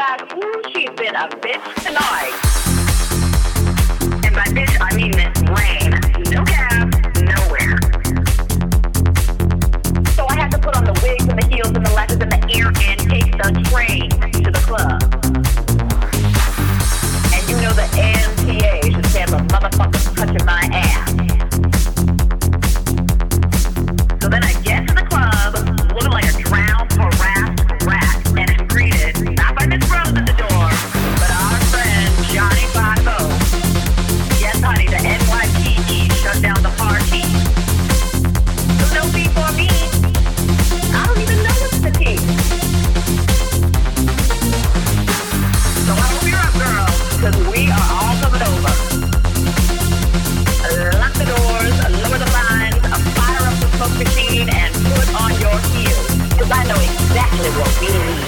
about who she's been a bitch tonight. And by bitch, I mean Miss Lane. No cab, nowhere. So I had to put on the wigs and the heels and the lashes and the ear and take the train to the club. And you know the MTA should stand for motherfuckers touching my ass. So then I get to the club, looking like a drowned, harassed rat, and I'm greeted not by Miss Rose at the door, but our friend Johnny 5-0. Yes, honey, the NYPD shut down the party. So no beat for me. I don't even know what's the tea. So I hope you're up, girls, because we are all covered over. Lock the doors, lower the blinds, fire up the smoke machine, and put on your heels. Because I know exactly what we need.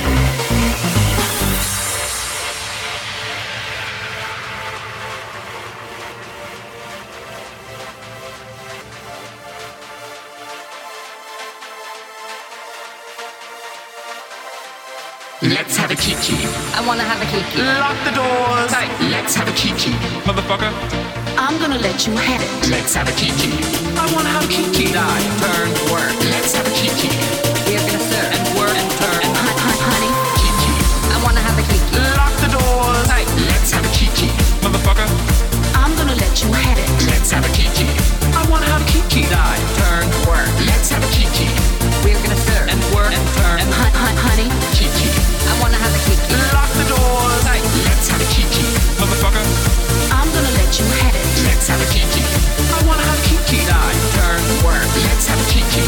Let's have a kiki. I want to have a kiki. Lock the doors. Sorry. Let's have a kiki. Motherfucker. I'm going to let you have it. Let's have a kiki. I want to have a kiki. Die. Turn. Work. Let's have a kiki. We are gonna serve and work and turn. And honey, kiki. I wanna have a kiki. Lock the doors. Hey, let's have a kiki, motherfucker. I'm gonna let you have it. Let's have a kiki. I wanna have a kiki. Die, turn, work. Let's have a kiki. We are gonna serve and work and turn. And honey, kiki. I wanna have a kiki. Lock the doors. Hey, let's have a kiki, motherfucker. I'm gonna let you have it. Let's have a kiki. I wanna have a kiki. Die, turn, work. Let's have a kiki.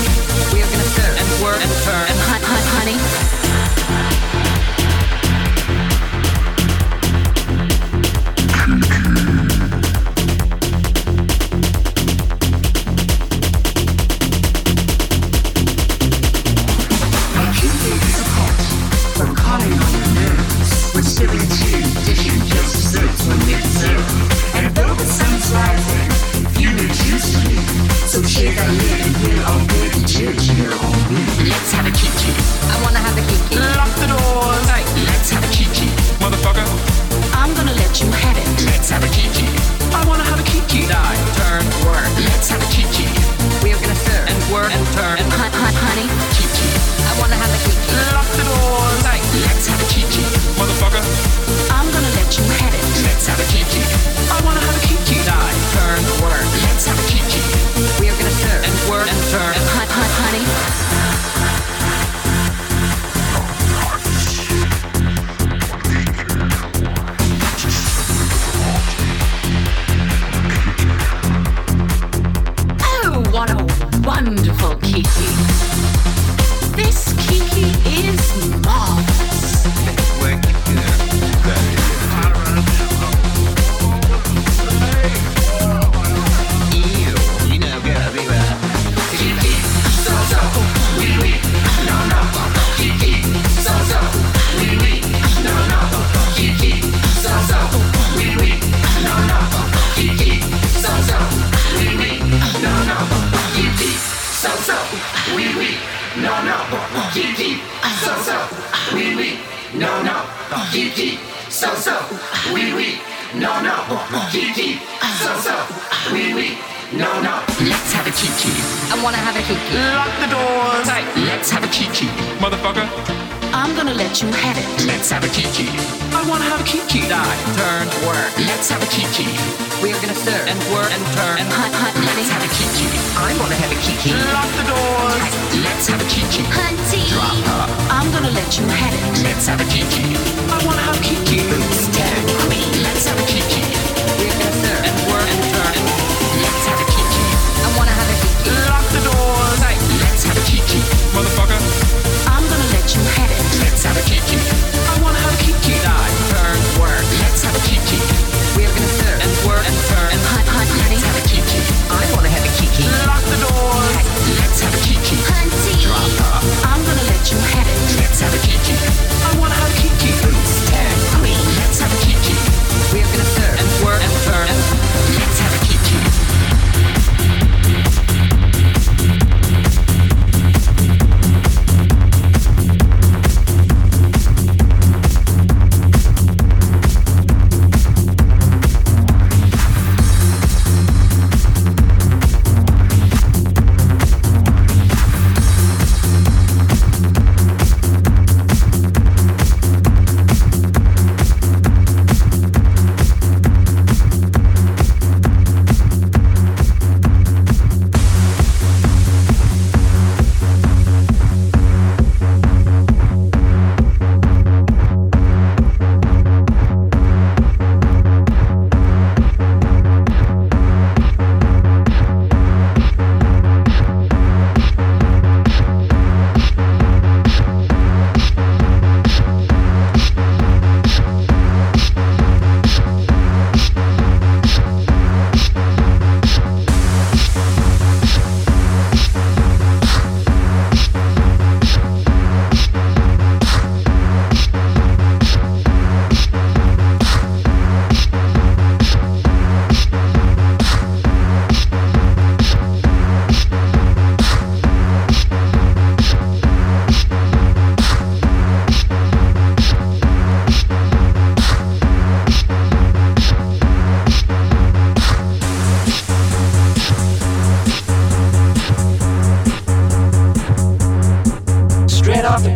We are gonna serve. Word and turn. And honey.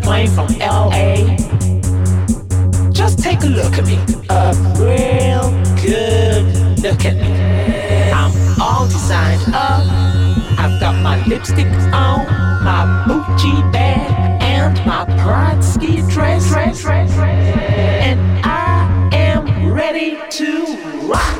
plane from LA. Just take a look at me, a real good look at me. I'm all designed up, I've got my lipstick on, my Gucci bag, and my Pratsky dress. And I am ready to rock.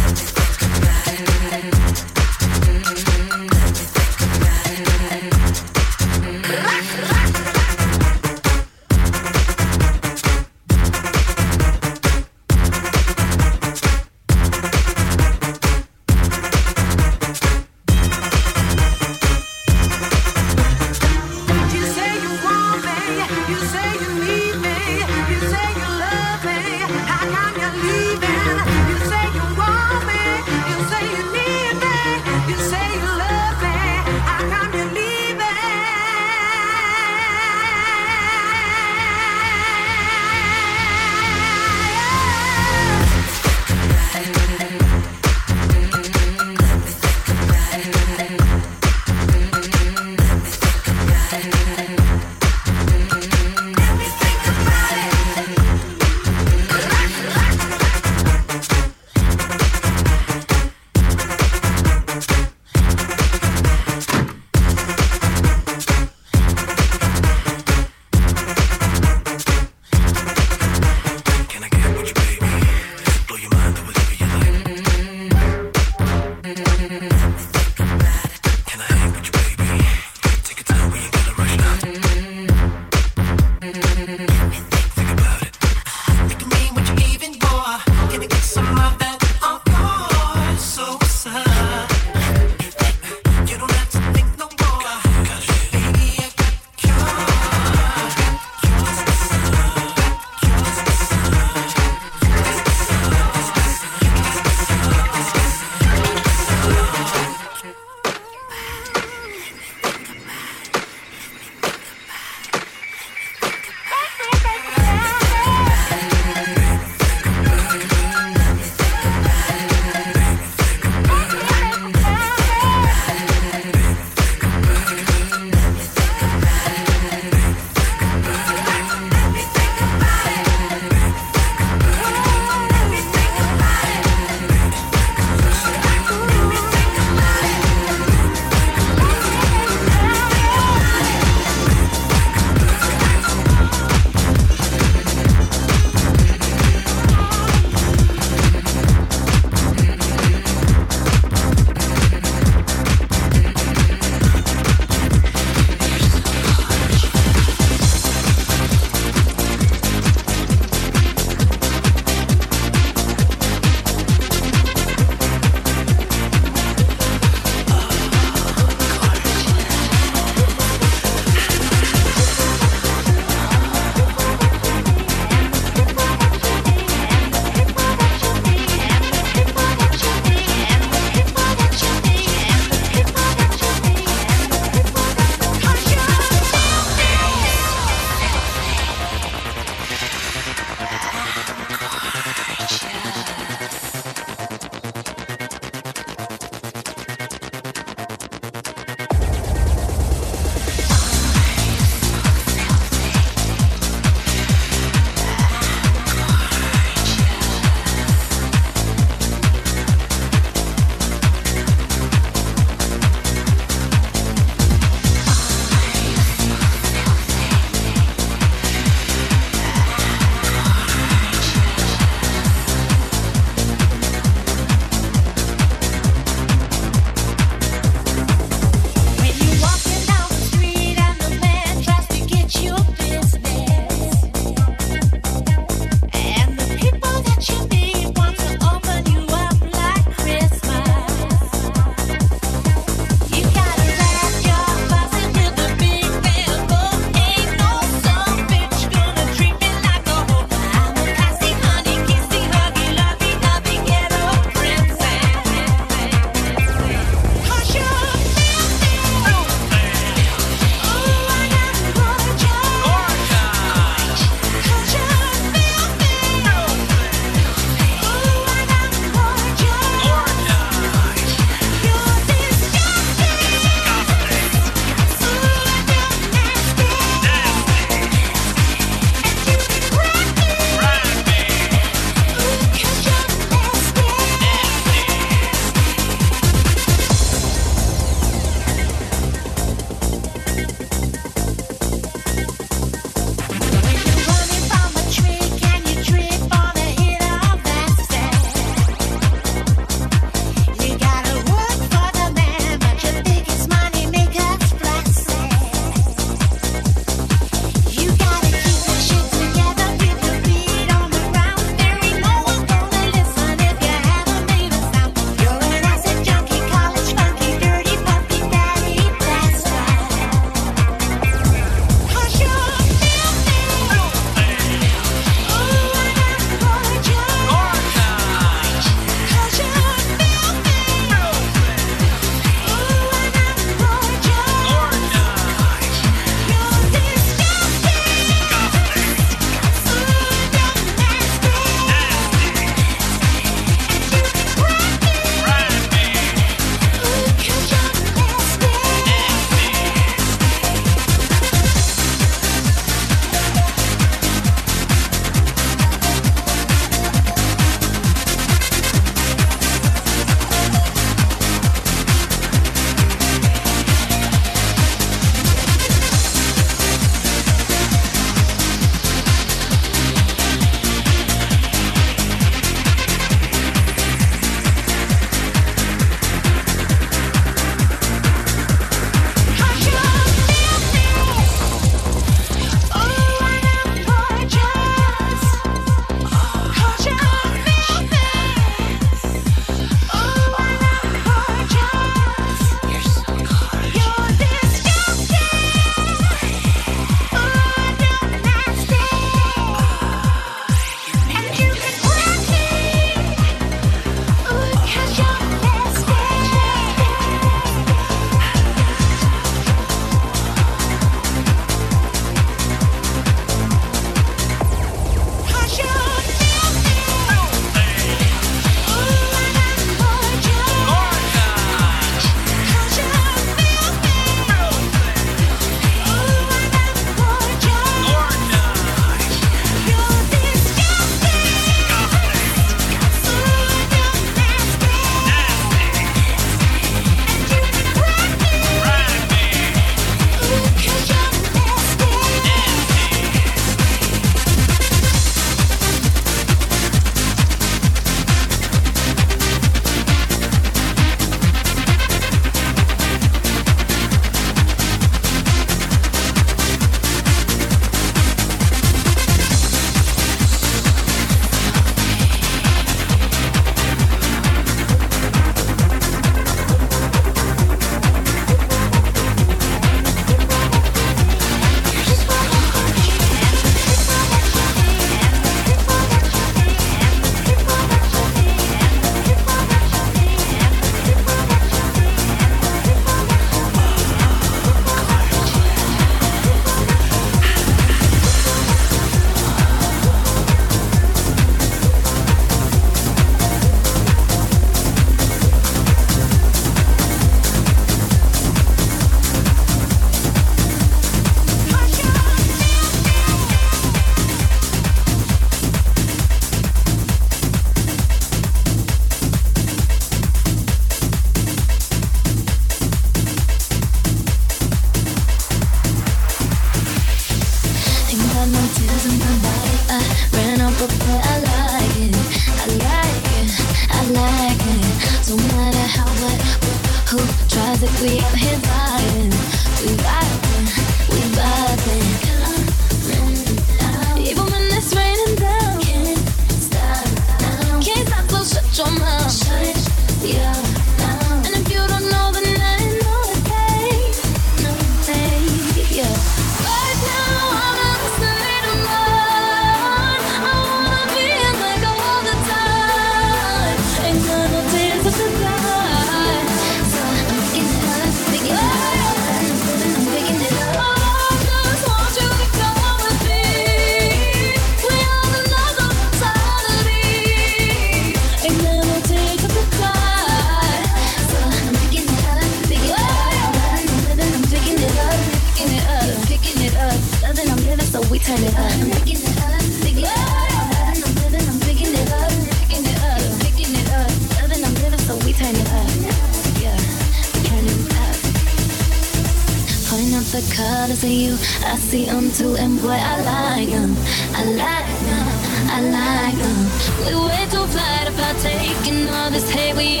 We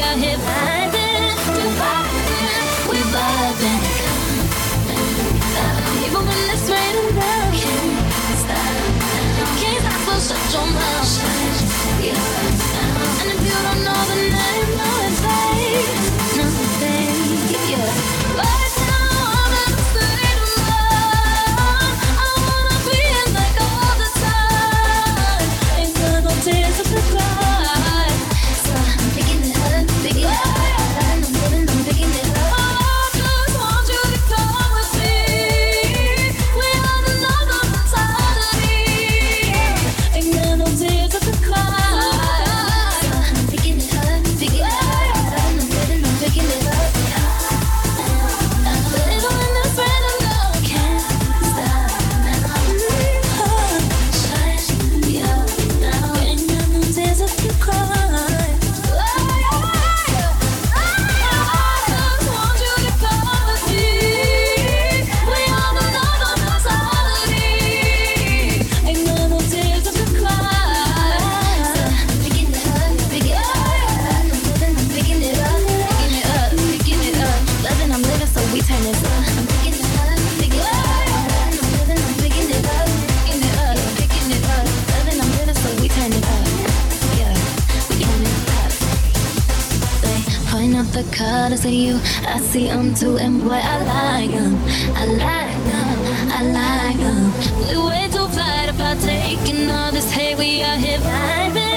out here vibing.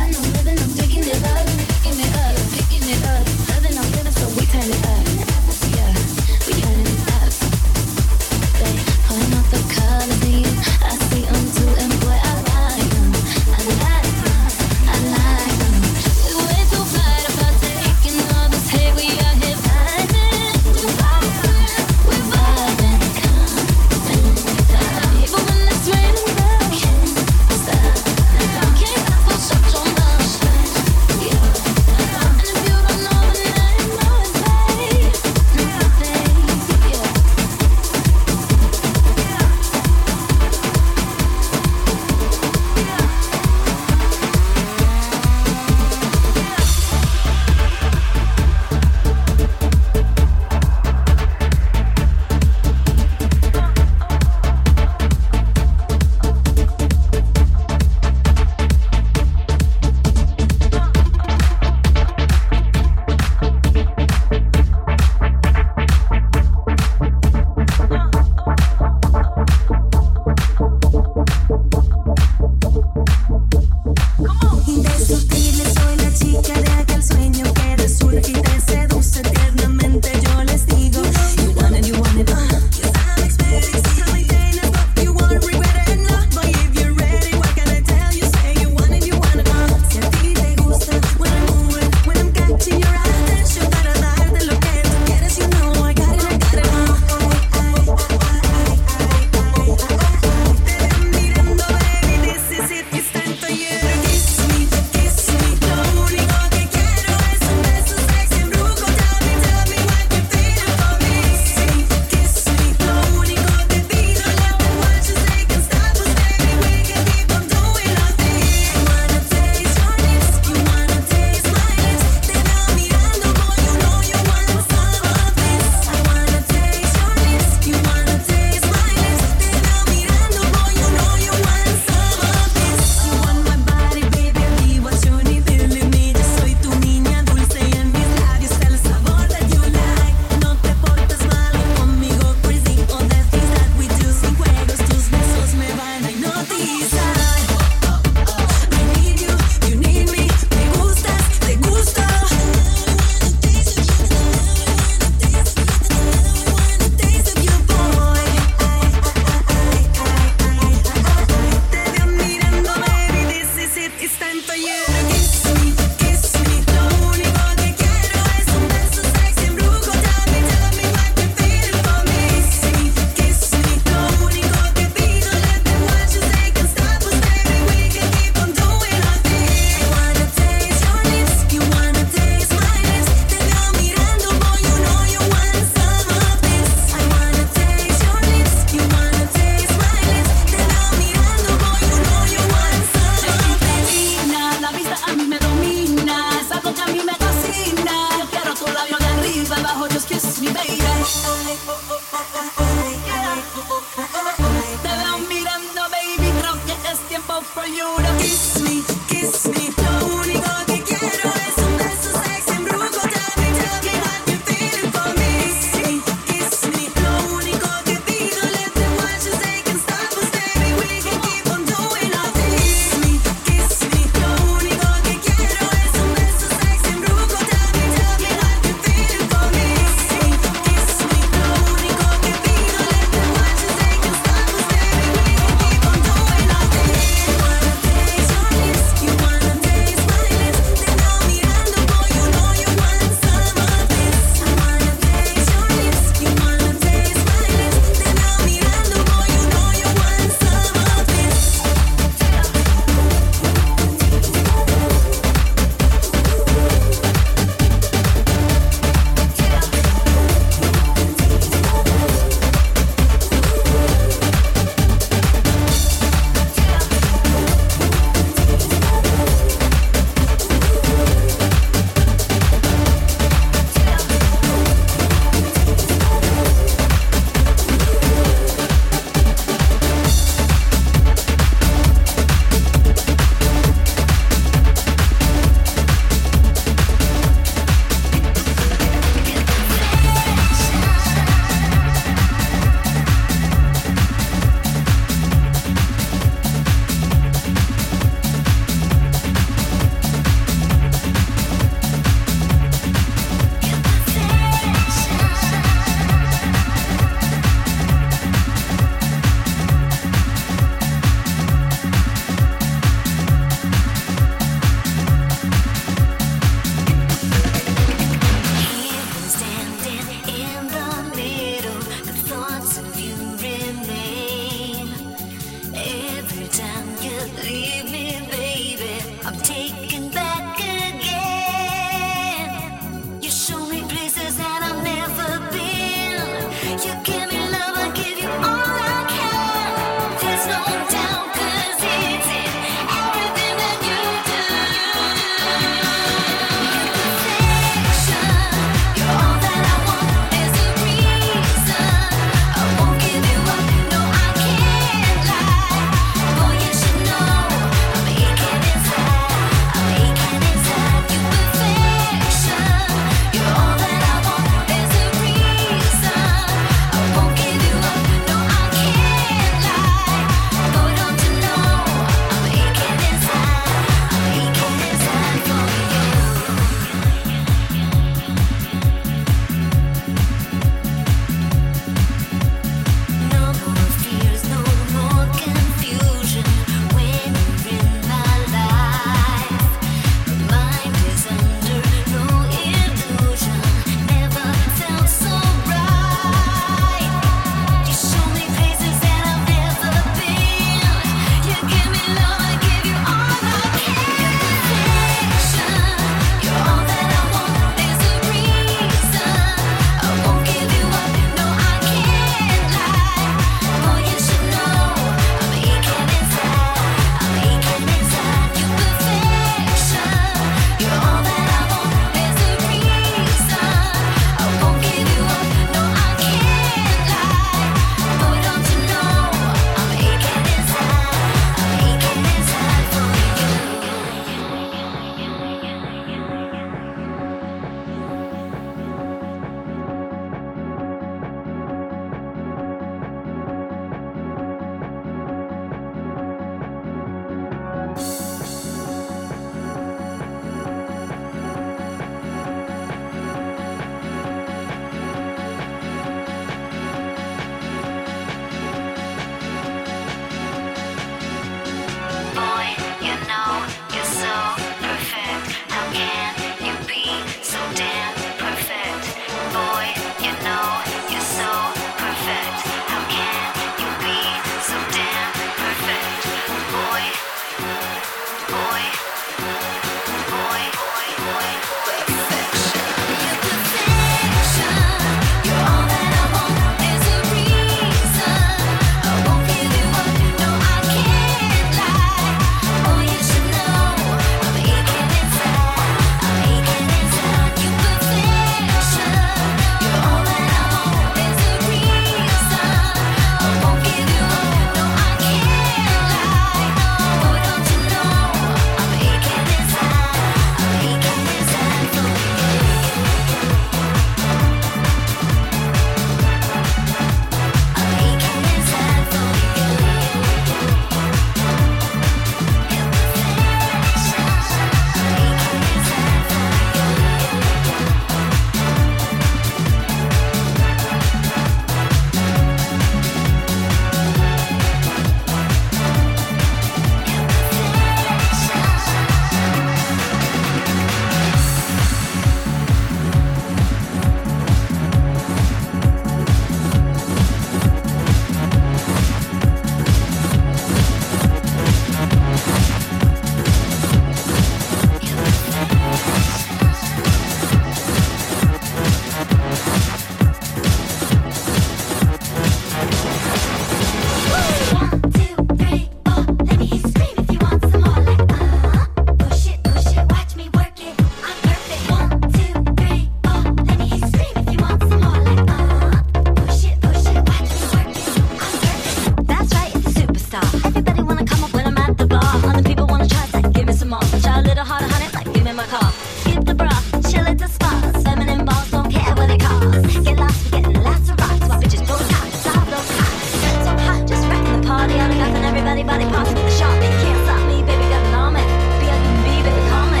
Money pots in the shop, and you can't stop me, baby, got an army. Be like me, baby, call me.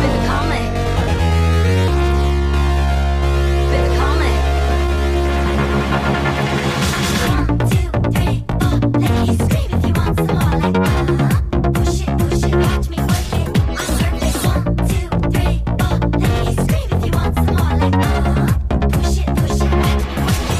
Baby, call me. Baby, call me. 1, 2, 3, 4, let me scream if you want some more. Like, push it, catch me working. I'm perfect. 1, 2, 3, 4, let me scream if you want some more. Like, push it, catch me working. I'm perfect.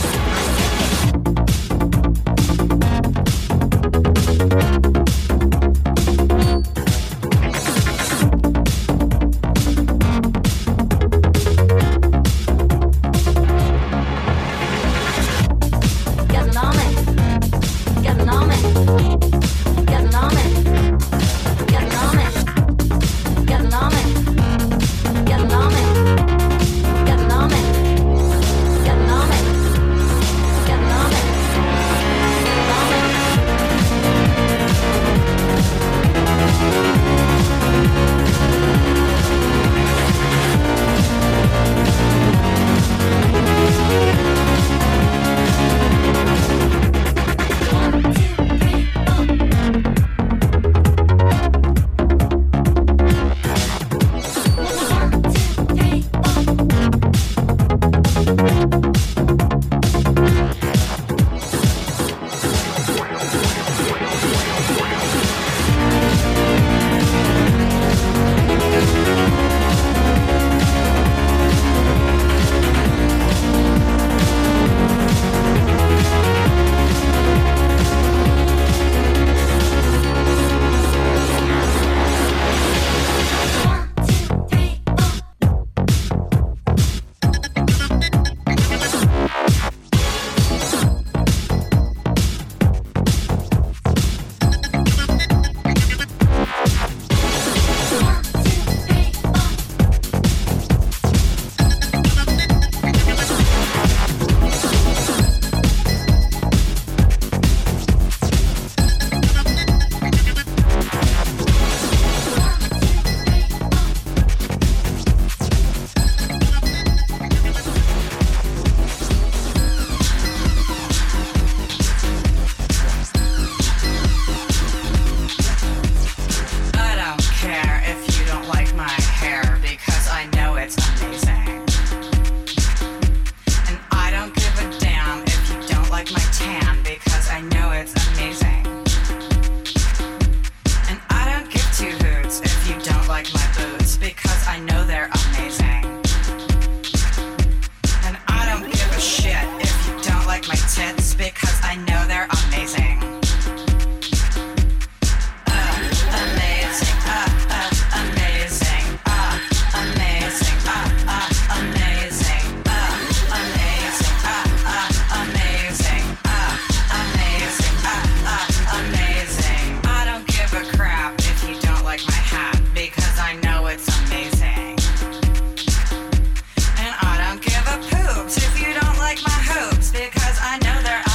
Because I know they're